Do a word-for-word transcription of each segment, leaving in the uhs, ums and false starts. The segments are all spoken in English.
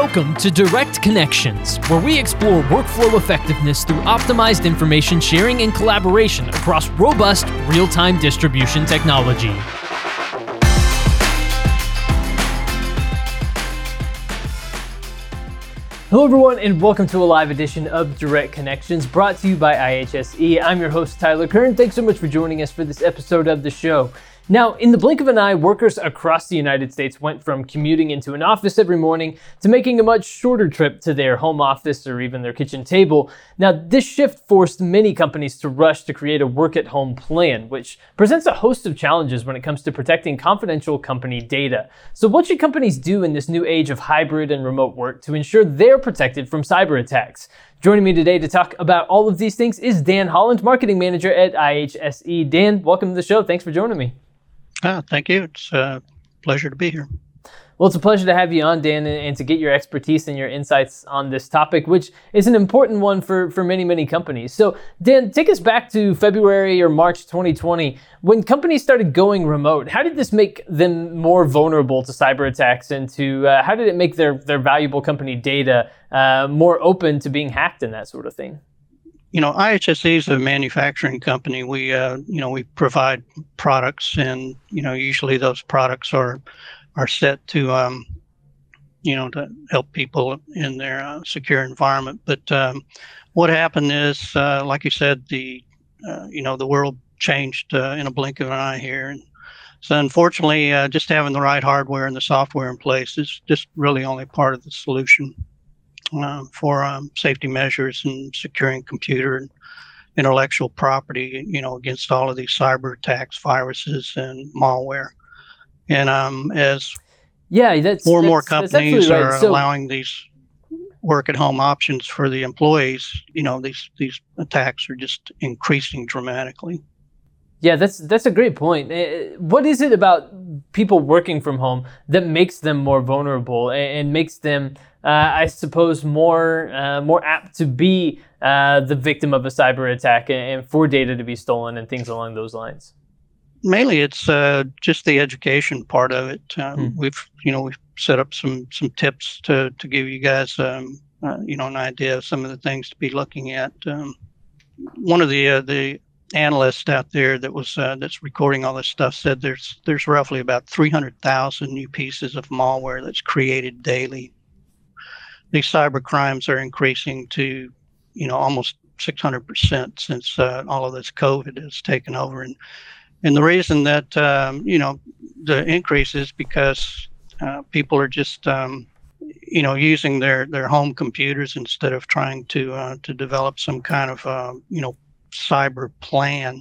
Welcome to Direct Connections, where we explore workflow effectiveness through optimized information sharing and collaboration across robust, real-time distribution technology. Hello everyone, and welcome to a live edition of Direct Connections, brought to you by I H S E. I'm your host, Tyler Kern. Thanks so much for joining us for this episode of the show. Now, in the blink of an eye, workers across the United States went from commuting into an office every morning to making a much shorter trip to their home office or even their kitchen table. Now, this shift forced many companies to rush to create a work-at-home plan, which presents a host of challenges when it comes to protecting confidential company data. So what should companies do in this new age of hybrid and remote work to ensure they're protected from cyber attacks? Joining me today to talk about all of these things is Dan Holland, Marketing Manager at I H S E. Dan, welcome to the show. Thanks for joining me. Ah, thank you. It's a pleasure to be here. Well, it's a pleasure to have you on, Dan, and to get your expertise and your insights on this topic, which is an important one for, for many, many companies. So, Dan, take us back to February or March twenty twenty. When companies started going remote, how did this make them more vulnerable to cyber attacks, and to uh, how did it make their, their valuable company data uh, more open to being hacked and that sort of thing? You know, I H S E is a manufacturing company. We, uh, you know, we provide products, and you know, usually those products are, are set to, um, you know, to help people in their uh, secure environment. But um, what happened is, uh, like you said, the, uh, you know, the world changed uh, in a blink of an eye here. And so, unfortunately, uh, just having the right hardware and the software in place is just really only part of the solution. Um, for um, safety measures and securing computer and intellectual property, you know, against all of these cyber attacks, viruses, and malware. And um, as yeah, that's, more and that's, more companies right. are so, allowing these work-at-home options for the employees, you know, these these attacks are just increasing dramatically. Yeah, that's that's a great point. What is it about people working from home that makes them more vulnerable and makes them, uh, I suppose, more uh, more apt to be uh, the victim of a cyber attack and for data to be stolen and things along those lines? Mainly, it's uh, just the education part of it. Um, hmm. We've you know we've set up some some tips to to give you guys um, uh, you know an idea of some of the things to be looking at. Um, one of the uh, the analyst out there that was uh, that's recording all this stuff said there's there's roughly about three hundred thousand new pieces of malware that's created daily. These cyber crimes are increasing to, you know, almost six hundred percent since uh, all of this COVID has taken over, and and the reason that um, you know the increase is because uh, people are just um, you know using their their home computers instead of trying to uh, to develop some kind of uh, you know cyber plan.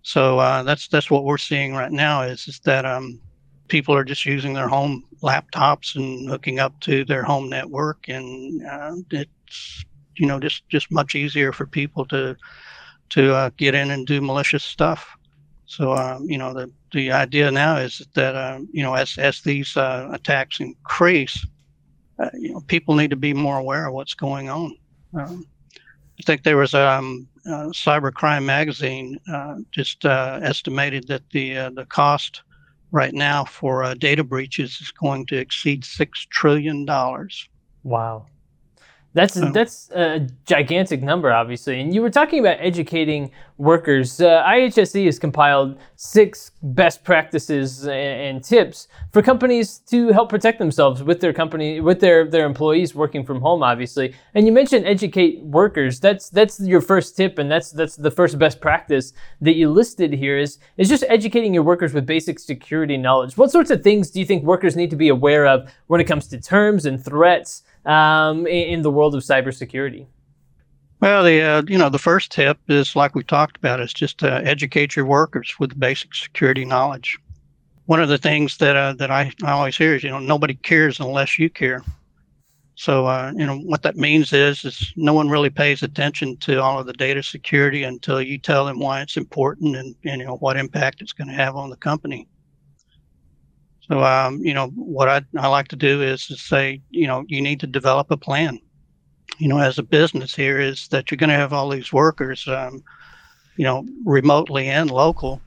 So uh, that's that's what we're seeing right now is, is that um, people are just using their home laptops and hooking up to their home network, and uh, it's you know just, just much easier for people to to uh, get in and do malicious stuff. So uh, you know the the idea now is that uh, you know as as these uh, attacks increase, uh, you know people need to be more aware of what's going on. Um, I think there was um. Uh, Cybercrime magazine uh, just uh, estimated that the uh, the cost right now for uh, data breaches is going to exceed six trillion dollars. Wow, that's so, that's a gigantic number, obviously. And you were talking about educating workers. Uh, I H S E has compiled six best practices and, and tips for companies to help protect themselves with their company with their their employees working from home, obviously. And you mentioned educate workers. That's that's your first tip, and that's that's the first best practice that you listed here is is just educating your workers with basic security knowledge. What sorts of things do you think workers need to be aware of when it comes to terms and threats um, in, in the world of cybersecurity? Well, the uh, you know the first tip is, like we talked about, is just to educate your workers with basic security knowledge. One of the things that uh, that I, I always hear is, you know, nobody cares unless you care. So, uh, you know, what that means is, is no one really pays attention to all of the data security until you tell them why it's important and, and you know, what impact it's going to have on the company. So, um, you know, what I, I like to do is to say, you know, you need to develop a plan, you know, as a business here, is that you're going to have all these workers, um, you know, remotely and local.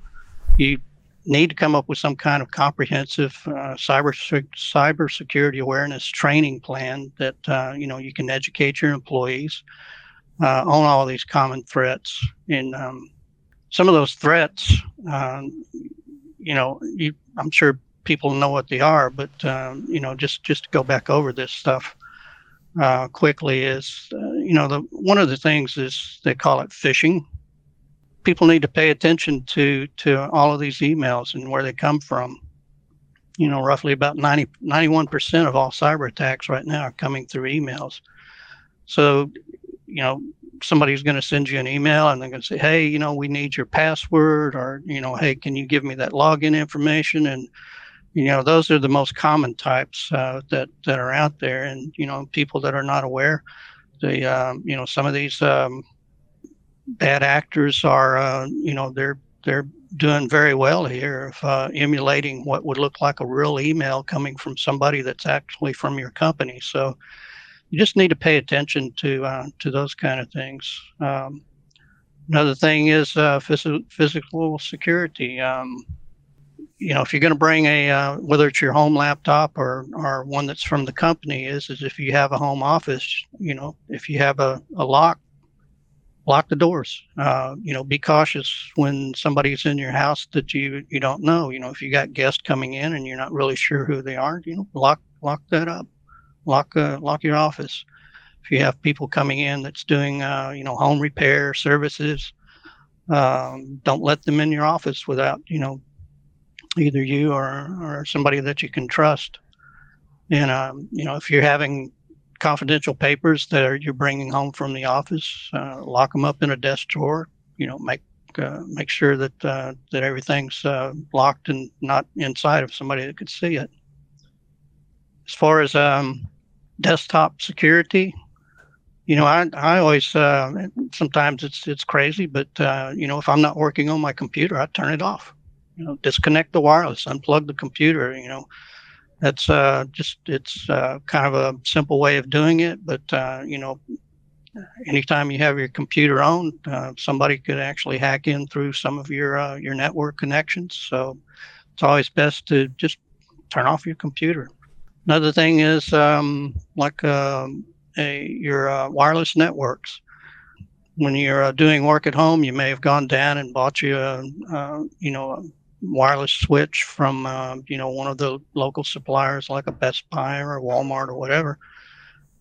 You need to come up with some kind of comprehensive uh, cyber cybersecurity awareness training plan that uh, you know, you can educate your employees uh, on all these common threats. And um, some of those threats, um, you know, you, I'm sure people know what they are, but um, you know, just just to go back over this stuff uh, quickly is, uh, you know, the one of the things is they call it phishing. People need to pay attention to to all of these emails and where they come from. You know, roughly about ninety, ninety-one percent of all cyber attacks right now are coming through emails. So, you know, somebody's going to send you an email and they're going to say, hey, you know, we need your password, or, you know, hey, can you give me that login information? And, you know, those are the most common types uh, that, that are out there. And, you know, people that are not aware, they, um, you know, some of these, um, bad actors are, uh, you know, they're they're doing very well here of uh, emulating what would look like a real email coming from somebody that's actually from your company. So you just need to pay attention to uh, to those kind of things. Um, another thing is uh, phys- physical security. Um, you know, if you're going to bring a uh, whether it's your home laptop or or one that's from the company, is is if you have a home office, you know, if you have a, a lock. Lock the doors. Uh, you know, be cautious when somebody's in your house that you you don't know. You know, if you got guests coming in and you're not really sure who they are, you know, lock lock that up. Lock uh, lock your office. If you have people coming in that's doing uh, you know, home repair services, um, don't let them in your office without, you know, either you or or somebody that you can trust. And um, you know, if you're having confidential papers that are, you're bringing home from the office, uh, lock them up in a desk drawer. You know, make uh, make sure that uh, that everything's uh, locked and not inside of somebody that could see it. As far as um, desktop security, you know, I I always uh, sometimes it's it's crazy, but uh, you know, if I'm not working on my computer, I turn it off. You know, disconnect the wireless, unplug the computer. You know. That's uh, just, it's uh, kind of a simple way of doing it. But, uh, you know, anytime you have your computer on, uh, somebody could actually hack in through some of your uh, your network connections. So it's always best to just turn off your computer. Another thing is um, like uh, a, your uh, wireless networks. When you're uh, doing work at home, you may have gone down and bought you, a, uh, you know, a, wireless switch from uh, you know, one of the local suppliers like a Best Buy or Walmart or whatever,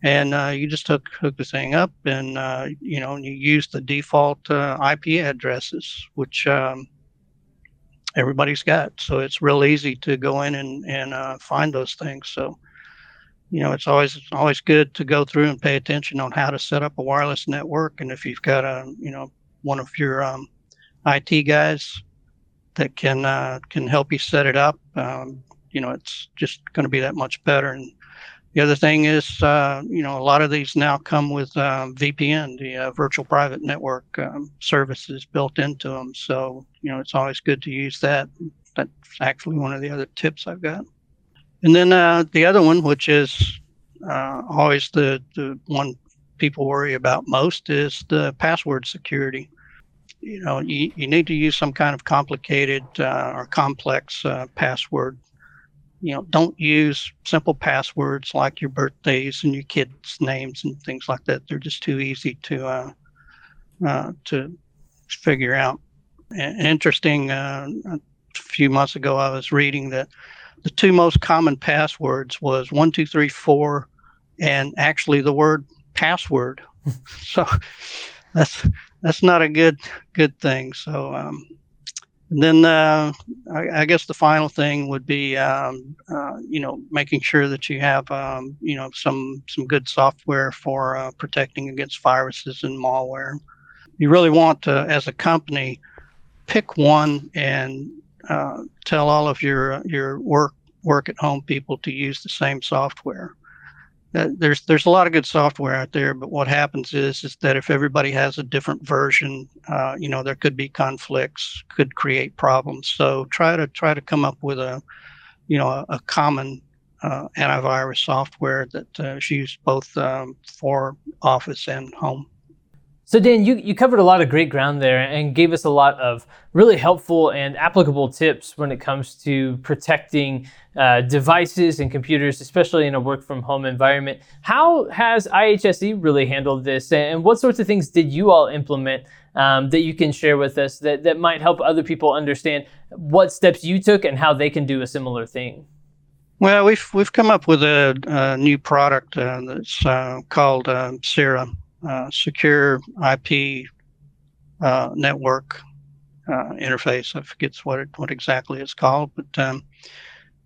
and uh, you just hook hook the thing up, and uh, you know, you use the default uh, I P addresses, which um, everybody's got. So it's real easy to go in and and uh, find those things. So you know, it's always it's always good to go through and pay attention on how to set up a wireless network, and if you've got a you know one of your um, I T guys that can uh, can help you set it up. Um, you know, it's just going to be that much better. And the other thing is, uh, you know, a lot of these now come with uh, V P N, the uh, virtual private network um, services built into them. So, you know, it's always good to use that. That's actually one of the other tips I've got. And then uh, the other one, which is uh, always the, the one people worry about most, is the password security. You know, you, you need to use some kind of complicated uh, or complex uh, password. You know, don't use simple passwords like your birthdays and your kids' names and things like that. They're just too easy to uh, uh, to figure out. And interesting, uh, a few months ago, I was reading that the two most common passwords was one, two, three, four, and actually the word password. So that's... That's not a good good thing. So, um, and then uh, I, I guess the final thing would be, um, uh, you know, making sure that you have, um, you know, some some good software for uh, protecting against viruses and malware. You really want to, as a company, pick one and uh, tell all of your your work work at home people to use the same software. There's there's a lot of good software out there, but what happens is is that if everybody has a different version, uh, you know, there could be conflicts, could create problems. So try to try to come up with a, you know, a, a common uh, antivirus software that uh, is used both um, for office and home. So Dan, you, you covered a lot of great ground there and gave us a lot of really helpful and applicable tips when it comes to protecting uh, devices and computers, especially in a work from home environment. How has I H S E really handled this, and what sorts of things did you all implement um, that you can share with us that, that might help other people understand what steps you took and how they can do a similar thing? Well, we've we've come up with a, a new product uh, that's uh, called uh, CIRA. Uh, secure I P uh, network uh, interface. I forget what it, what exactly it's called, but um,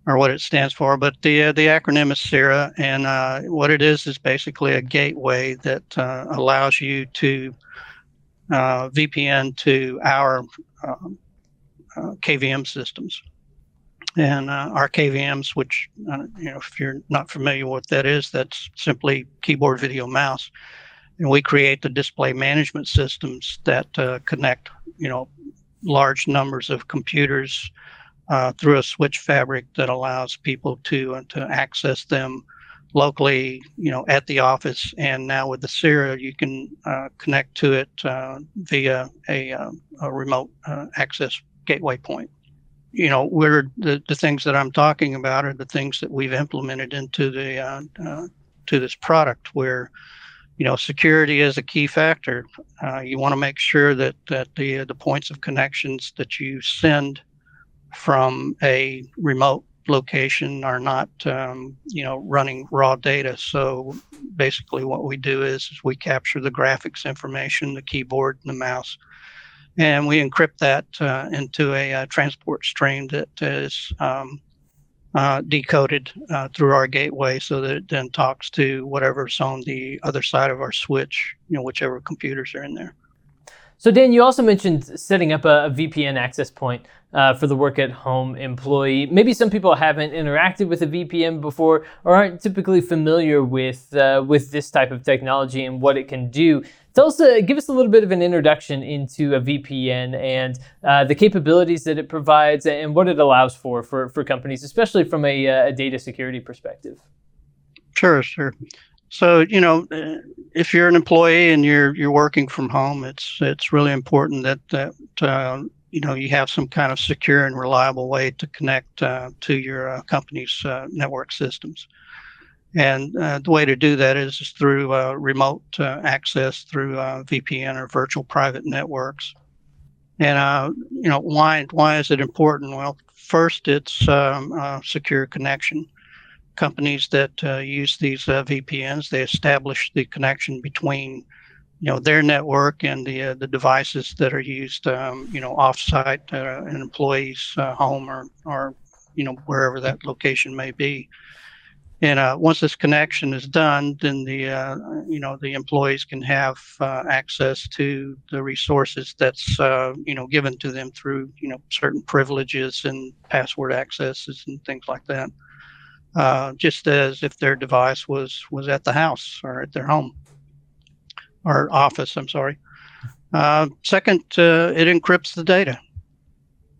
or what it stands for. But the uh, the acronym is CIRA, and uh, what it is is basically a gateway that uh, allows you to uh, V P N to our um, uh, K V M systems. And uh, our K V Ms, which uh, you know, if you're not familiar with what that is, that's simply keyboard, video, mouse. And we create the display management systems that uh, connect, you know, large numbers of computers uh, through a switch fabric that allows people to uh, to access them locally, you know, at the office. And now with the CIRA, you can uh, connect to it uh, via a, uh, a remote uh, access gateway point. You know, we're the, the things that I'm talking about are the things that we've implemented into the uh, uh, to this product where. You know, security is a key factor. Uh, you want to make sure that that the the points of connections that you send from a remote location are not, um, you know, running raw data. So basically, what we do is, is we capture the graphics information, the keyboard, and the mouse, and we encrypt that uh, into a, a transport stream that is. Um, Uh, decoded uh, through our gateway so that it then talks to whatever's on the other side of our switch, you know, whichever computers are in there. So Dan, you also mentioned setting up a, a V P N access point uh, for the work at home employee. Maybe some people haven't interacted with a V P N before or aren't typically familiar with uh, with this type of technology and what it can do. Tell us, uh, give us a little bit of an introduction into a V P N and uh, the capabilities that it provides and what it allows for for, for companies, especially from a, a data security perspective. Sure, sure. So, you know, if you're an employee and you're you're working from home, it's it's really important that that uh, you know, you have some kind of secure and reliable way to connect uh, to your uh, company's uh, network systems. And uh, the way to do that is, is through uh, remote uh, access through uh, V P N or virtual private networks. And, uh, you know, why why is it important? Well, first, it's um, a secure connection. Companies that uh, use these uh, V P Ns, they establish the connection between, you know, their network and the uh, the devices that are used, um, you know, offsite uh, an employee's uh, home or, or, you know, wherever that location may be. And uh, once this connection is done, then the, uh, you know, the employees can have uh, access to the resources that's, uh, you know, given to them through, you know, certain privileges and password accesses and things like that. Uh, just as if their device was was at the house or at their home or office, I'm sorry. Uh, second, uh, it encrypts the data.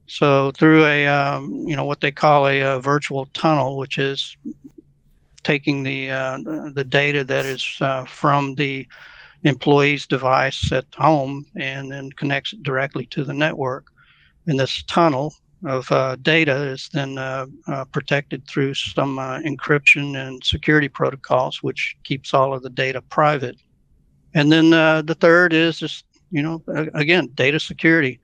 So through a, um, you know, what they call a, a virtual tunnel, which is taking the uh, the data that is uh, from the employee's device at home and then connects it directly to the network. And this tunnel of uh, data is then uh, uh, protected through some uh, encryption and security protocols, which keeps all of the data private. And then uh, the third is, just, you know, again, data security.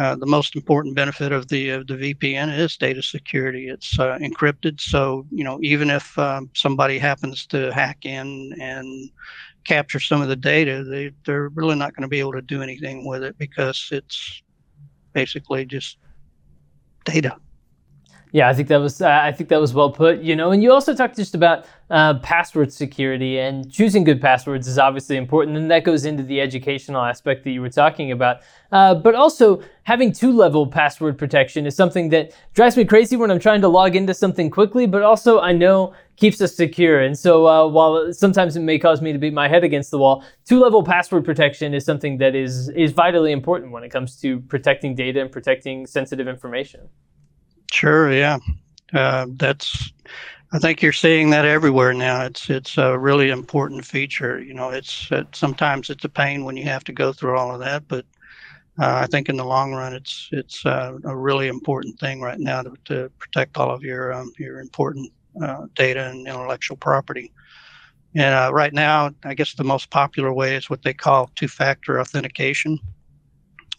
Uh, the most important benefit of the of the V P N is data security. It's uh, encrypted, so, you know, even if um, somebody happens to hack in and capture some of the data, they, they're really not going to be able to do anything with it because it's basically just data. Yeah, I think that was uh, I think that was well put. You know, and you also talked just about uh, password security, and choosing good passwords is obviously important, and that goes into the educational aspect that you were talking about. Uh, but also, having two-level password protection is something that drives me crazy when I'm trying to log into something quickly, but also I know keeps us secure. And so uh, while sometimes it may cause me to beat my head against the wall, two-level password protection is something that is is vitally important when it comes to protecting data and protecting sensitive information. Sure, yeah. Uh, that's I think you're seeing that everywhere now. It's it's a really important feature. You know, it's it, sometimes it's a pain when you have to go through all of that, but uh, I think in the long run, it's it's uh, a really important thing right now to, to protect all of your um, your important uh, data and intellectual property. And uh, right now, I guess the most popular way is what they call two-factor authentication,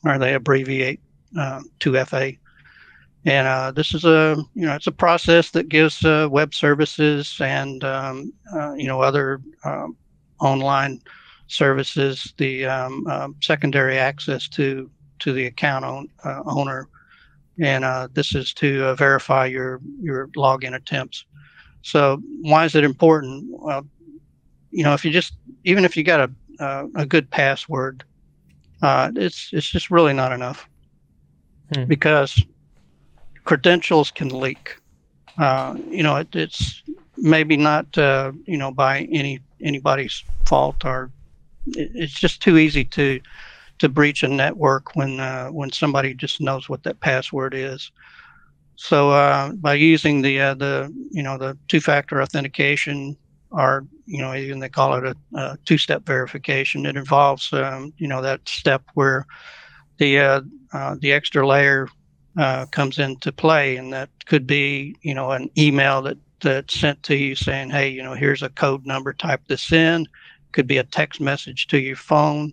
or they abbreviate uh, two F A. And uh, this is a, you know, it's a process that gives uh, web services and, um, uh, you know, other um, online services the um, uh, secondary access to, to the account on, uh, owner. And uh, this is to uh, verify your, your login attempts. So why is it important? Well, you know, if you just, even if you got a, uh, a good password, uh, it's, it's just really not enough hmm. because credentials can leak. Uh, you know, it, it's maybe not, uh, you know, by any anybody's fault, or it, it's just too easy to to breach a network when uh, when somebody just knows what that password is. So uh, by using the uh, the you know the two-factor authentication, or you know even they call it a, a two-step verification, it involves um, you know that step where the uh, uh, the extra layer Uh, comes into play, and that could be, you know, an email that that's sent to you saying, hey, you know, here's a code number, type this in. Could be a text message to your phone,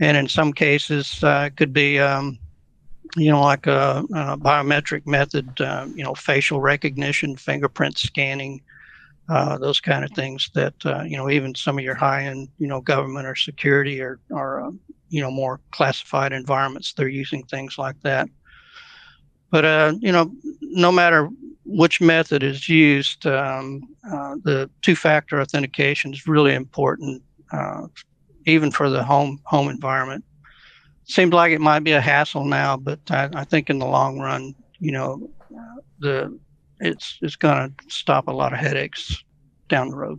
and in some cases, uh, it could be, um, you know, like a, a biometric method, uh, you know, facial recognition, fingerprint scanning, uh, those kind of things. That uh, you know, even some of your high-end, you know, government or security or, or um, you know, more classified environments, they're using things like that. But, uh, you know, no matter which method is used, um, uh, the two-factor authentication is really important, uh, even for the home home environment. Seems like it might be a hassle now, but I, I think in the long run, you know, the it's it's going to stop a lot of headaches down the road.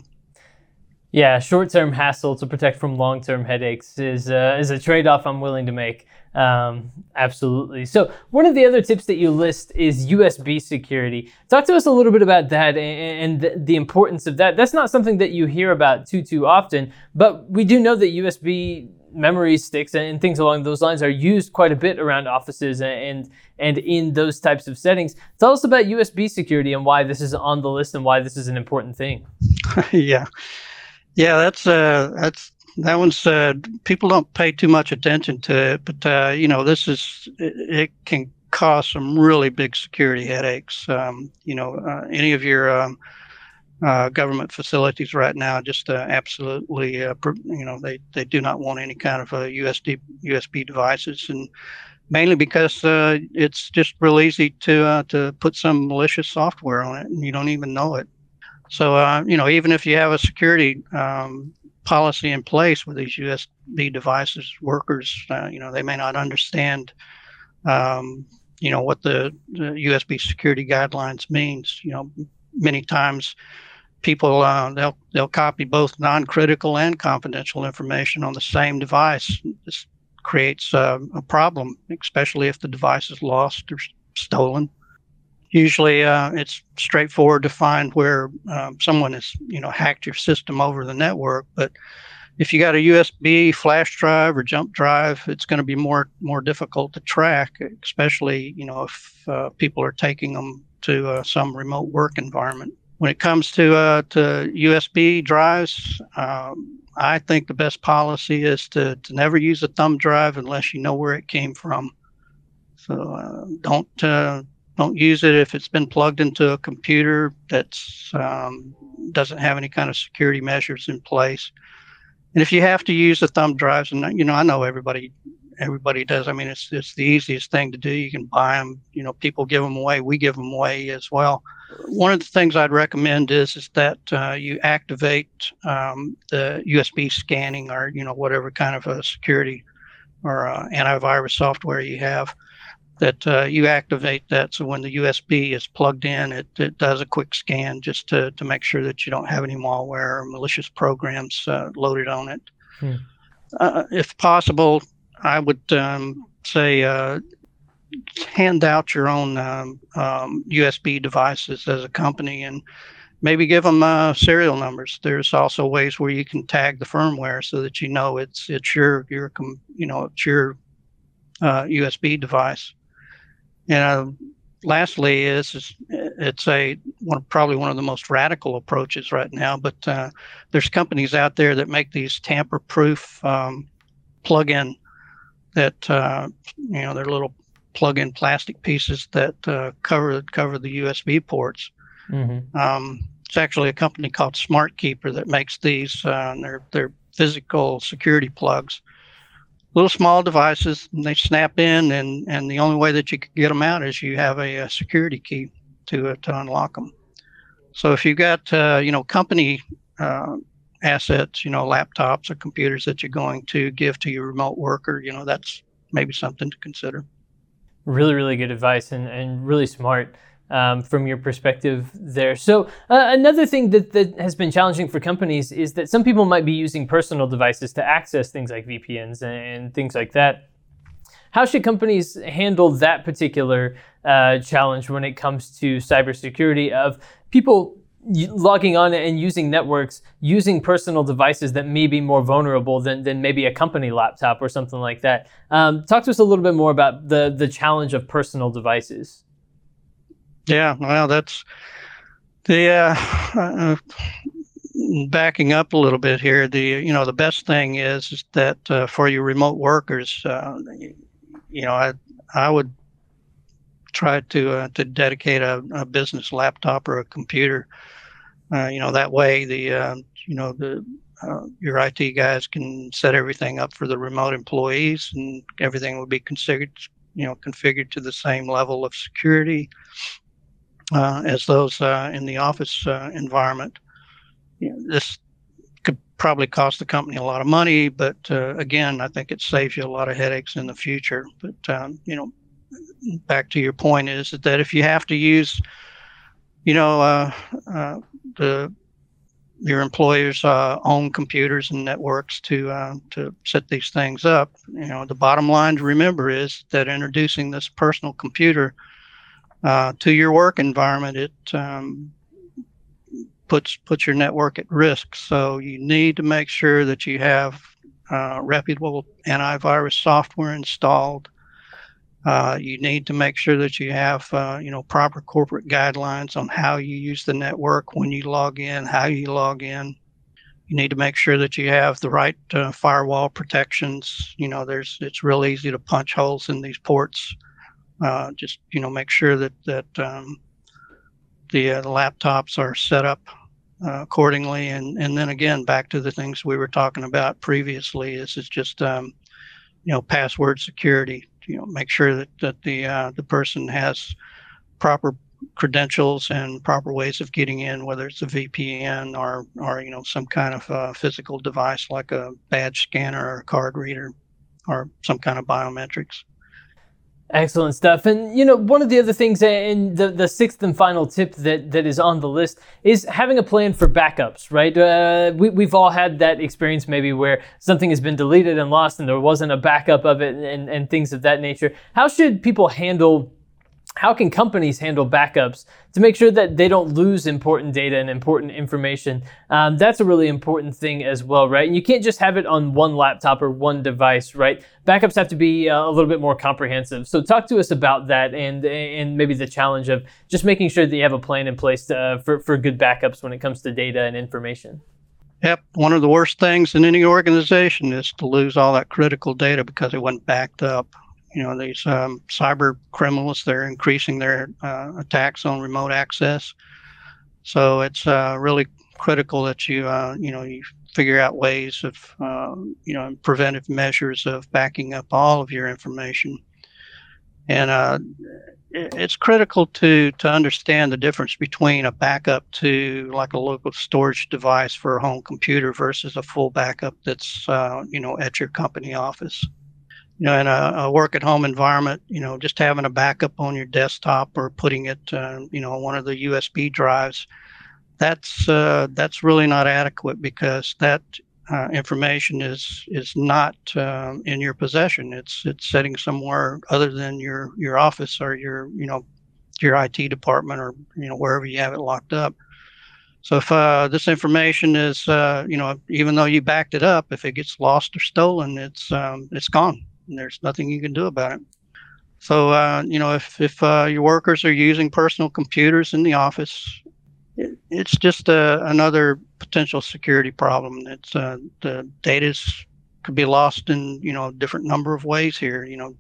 Yeah, short-term hassle to protect from long-term headaches is uh, is a trade-off I'm willing to make. Um, absolutely. So one of the other tips that you list is U S B security. Talk to us a little bit about that and, and the importance of that. That's not something that you hear about too, too often, but we do know that U S B memory sticks and, and things along those lines are used quite a bit around offices and, and in those types of settings. Tell us about U S B security and why this is on the list and why this is an important thing. yeah. Yeah, that's, uh, that's, that one's, uh, people don't pay too much attention to it, but, uh, you know, this is, it, it can cause some really big security headaches. Um, you know, uh, any of your um, uh, government facilities right now, just uh, absolutely, uh, you know, they, they do not want any kind of uh, U S B devices, and mainly because uh, it's just real easy to, uh, to put some malicious software on it, and you don't even know it. So, uh, you know, even if you have a security um, policy in place with these U S B devices, workers, uh, you know, they may not understand, um, you know, what the, the U S B security guidelines means. You know, many times people, uh, they'll they'll copy both non-critical and confidential information on the same device. This creates uh, a problem, especially if the device is lost or stolen. Usually, uh, it's straightforward to find where um, someone has, you know, hacked your system over the network. But if you got a U S B flash drive or jump drive, it's going to be more more difficult to track, especially, you know, if uh, people are taking them to uh, some remote work environment. When it comes to uh, to U S B drives, um, I think the best policy is to to never use a thumb drive unless you know where it came from. So uh, don't. Uh, Don't use it if it's been plugged into a computer that's um, doesn't have any kind of security measures in place. And if you have to use the thumb drives, and you know, I know everybody, everybody does. I mean, it's it's the easiest thing to do. You can buy them. You know, people give them away. We give them away as well. One of the things I'd recommend is is that uh, you activate um, the U S B scanning, or you know, whatever kind of a security or uh, antivirus software you have. That uh, you activate that, so when the U S B is plugged in, it, it does a quick scan just to, to make sure that you don't have any malware or malicious programs uh, loaded on it. Hmm. Uh, if possible, I would um, say uh, hand out your own um, um, U S B devices as a company, and maybe give them uh, serial numbers. There's also ways where you can tag the firmware so that you know it's it's your your you know it's your uh, U S B device. And uh, lastly, is, is it's a one, probably one of the most radical approaches right now. But uh, there's companies out there that make these tamper-proof um, plug-in that uh, you know they're little plug-in plastic pieces that uh, cover cover the U S B ports. Mm-hmm. Um, it's actually a company called Smart Keeper that makes these. Uh, and they're they're physical security plugs, little small devices, and they snap in. And, and the only way that you could get them out is you have a, a security key to uh, to unlock them. So if you've got uh, you know company uh, assets, you know laptops or computers that you're going to give to your remote worker, you know that's maybe something to consider. Really, really good advice and, and really smart. Um, from your perspective there. So uh, another thing that, that has been challenging for companies is that some people might be using personal devices to access things like V P Ns and, and things like that. How should companies handle that particular uh, challenge when it comes to cybersecurity of people logging on and using networks, using personal devices that may be more vulnerable than, than maybe a company laptop or something like that? Um, talk to us a little bit more about the, the challenge of personal devices. Yeah, well, that's the uh, uh, backing up a little bit here. The you know the best thing is, is that uh, for your remote workers, uh, you know, I I would try to uh, to dedicate a, a business laptop or a computer. Uh, you know that way the uh, you know the uh, your I T guys can set everything up for the remote employees, and everything will be configured you know configured to the same level of security. Uh, as those uh, in the office uh, environment. You know, this could probably cost the company a lot of money, but uh, again, I think it saves you a lot of headaches in the future. But, um, you know, back to your point is that if you have to use, you know, uh, uh, the your employer's uh, own computers and networks to, uh, to set these things up, you know, the bottom line to remember is that introducing this personal computer Uh, to your work environment, it um, puts puts your network at risk. So you need to make sure that you have uh, reputable antivirus software installed. Uh, you need to make sure that you have uh, you know proper corporate guidelines on how you use the network when you log in, how you log in. You need to make sure that you have the right uh, firewall protections. You know, there's it's real easy to punch holes in these ports. Uh, just you know, make sure that that um, the, uh, the laptops are set up uh, accordingly, and and then again back to the things we were talking about previously. This is just um, you know password security. You know, make sure that that the uh, the person has proper credentials and proper ways of getting in, whether it's a V P N or or you know some kind of uh, physical device like a badge scanner or a card reader or some kind of biometrics. Excellent stuff. And, you know, one of the other things, and the, the sixth and final tip that, that is on the list is having a plan for backups, right? Uh, we, we've all had that experience maybe where something has been deleted and lost and there wasn't a backup of it and, and things of that nature. How should people handle, how can companies handle backups to make sure that they don't lose important data and important information? Um, that's a really important thing as well, right? And you can't just have it on one laptop or one device, right? Backups have to be uh, a little bit more comprehensive. So talk to us about that and and maybe the challenge of just making sure that you have a plan in place to, uh, for, for good backups when it comes to data and information. Yep. One of the worst things in any organization is to lose all that critical data because it wasn't backed up. You know, these um, cyber criminals, they're increasing their uh, attacks on remote access. So it's uh, really critical that you, uh, you know, you figure out ways of, uh, you know, preventive measures of backing up all of your information. And uh, it's critical to, to understand the difference between a backup to like a local storage device for a home computer versus a full backup that's, uh, you know, at your company office. You know, in a, a work-at-home environment, you know, just having a backup on your desktop or putting it, uh, you know, on one of the U S B drives, that's uh, that's really not adequate because that uh, information is is not uh, in your possession. It's it's sitting somewhere other than your your office or your you know your I T department or you know wherever you have it locked up. So if uh, this information is, uh, you know, even though you backed it up, if it gets lost or stolen, it's um, it's gone. And there's nothing you can do about it. So, uh, you know, if, if uh, your workers are using personal computers in the office, it, it's just uh, another potential security problem. It's uh, the data's could be lost in, you know, a different number of ways here, you know,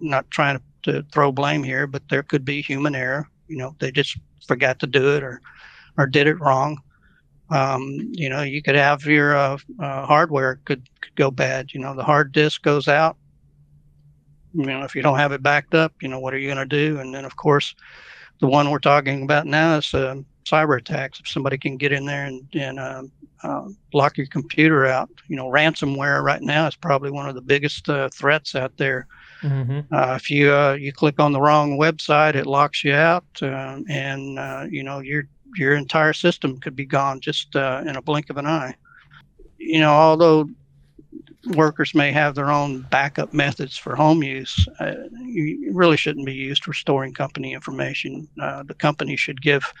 not trying to throw blame here, but there could be human error. You know, they just forgot to do it or, or did it wrong. Um, you know, you could have your uh, uh, hardware could, could go bad. You know, the hard disk goes out. You know, if you don't have it backed up, you know, what are you going to do? And then, of course, the one we're talking about now is uh, cyber attacks. If somebody can get in there and, and uh, uh, lock your computer out, you know, ransomware right now is probably one of the biggest uh, threats out there. Mm-hmm. Uh, if you uh, you click on the wrong website, it locks you out, uh, and uh, you know your your entire system could be gone just uh, in a blink of an eye. You know, although workers may have their own backup methods for home use, uh, you really shouldn't be used for storing company information. Uh, the company should give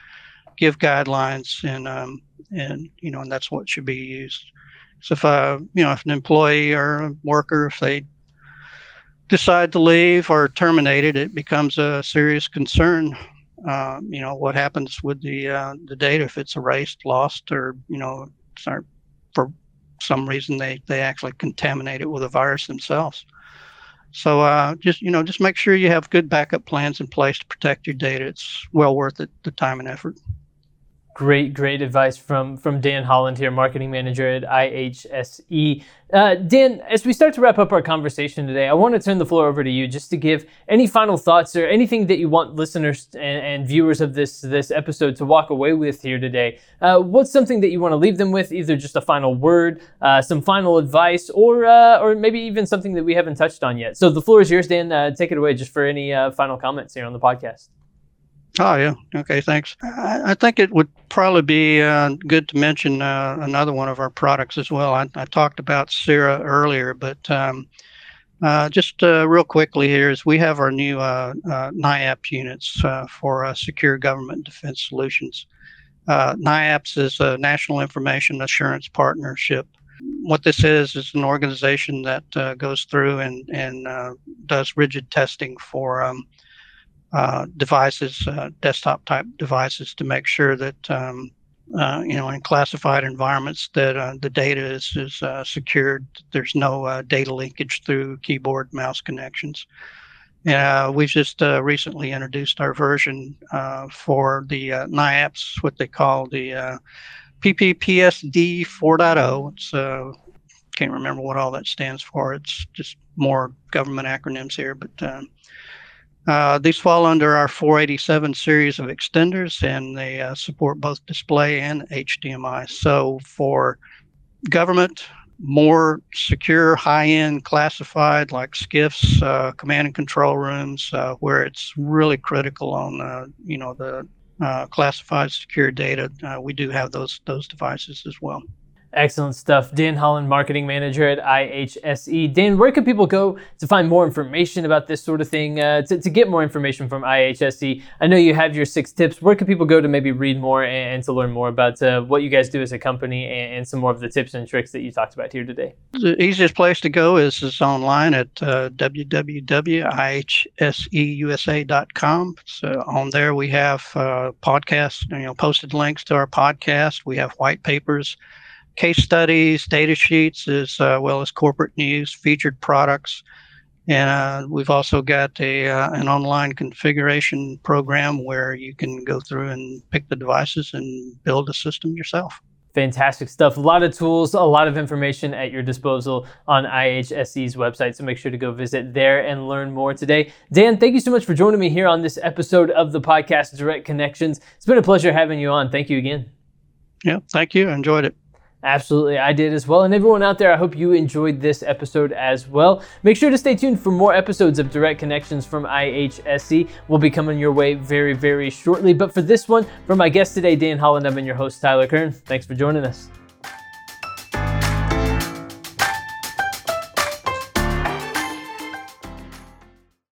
give guidelines, and um, and you know, and that's what should be used. So if uh, you know, if an employee or a worker, if they decide to leave or terminate it, it becomes a serious concern. Uh, you know, what happens with the uh, the data if it's erased, lost, or, you know, for some reason they, they actually contaminate it with a virus themselves. So uh, just, you know, just make sure you have good backup plans in place to protect your data. It's well worth it, the time and effort. Great, great advice from, from Dan Holland here, Marketing Manager at I H S E. Uh, Dan, as we start to wrap up our conversation today, I want to turn the floor over to you just to give any final thoughts or anything that you want listeners and, and viewers of this, this episode to walk away with here today. Uh, what's something that you want to leave them with, either just a final word, uh, some final advice, or uh, or maybe even something that we haven't touched on yet? So the floor is yours, Dan. Uh, take it away just for any uh, final comments here on the podcast. Oh, yeah. Okay, thanks. I, I think it would probably be uh, good to mention uh, another one of our products as well. I, I talked about CIRA earlier, but um, uh, just uh, real quickly here is we have our new uh, uh, N I A P S units uh, for uh, Secure Government Defense Solutions. Uh, N I A P S is a National Information Assurance Partnership. What this is is an organization that uh, goes through and, and uh, does rigid testing for um Uh, devices, uh, desktop-type devices, to make sure that, um, uh, you know, in classified environments that uh, the data is, is uh, secured. There's no uh, data leakage through keyboard, mouse connections. And uh, we've just uh, recently introduced our version uh, for the uh, N I A P S, what they call the uh, P P P S D four point oh. It's uh, can't remember what all that stands for. It's just more government acronyms here, but uh, Uh, these fall under our four eighty-seven series of extenders, and they uh, support both display and H D M I. So for government, more secure, high-end classified like SCIFs, uh, command and control rooms, uh, where it's really critical on, uh, you know, the uh, classified secure data, uh, we do have those those devices as well. Excellent stuff. Dan Holland, Marketing Manager at I H S E. Dan, where can people go to find more information about this sort of thing, uh, to, to get more information from I H S E? I know you have your six tips. Where can people go to maybe read more and, and to learn more about uh, what you guys do as a company and, and some more of the tips and tricks that you talked about here today? The easiest place to go is, is online at uh, w w w dot i h s e u s a dot com. So on there we have uh, podcasts, you know, posted links to our podcast. We have white papers, case studies, data sheets, as uh, well as corporate news, featured products. And uh, we've also got a uh, an online configuration program where you can go through and pick the devices and build a system yourself. Fantastic stuff. A lot of tools, a lot of information at your disposal on I H S E's website. So make sure to go visit there and learn more today. Dan, thank you so much for joining me here on this episode of the podcast, Direct Connections. It's been a pleasure having you on. Thank you again. Yeah, thank you. I enjoyed it. Absolutely, I did as well. And everyone out there, I hope you enjoyed this episode as well. Make sure to stay tuned for more episodes of Direct Connections from I H S E. We'll be coming your way very, very shortly. But for this one, for my guest today, Dan Holland, I've been your host, Tyler Kern. Thanks for joining us.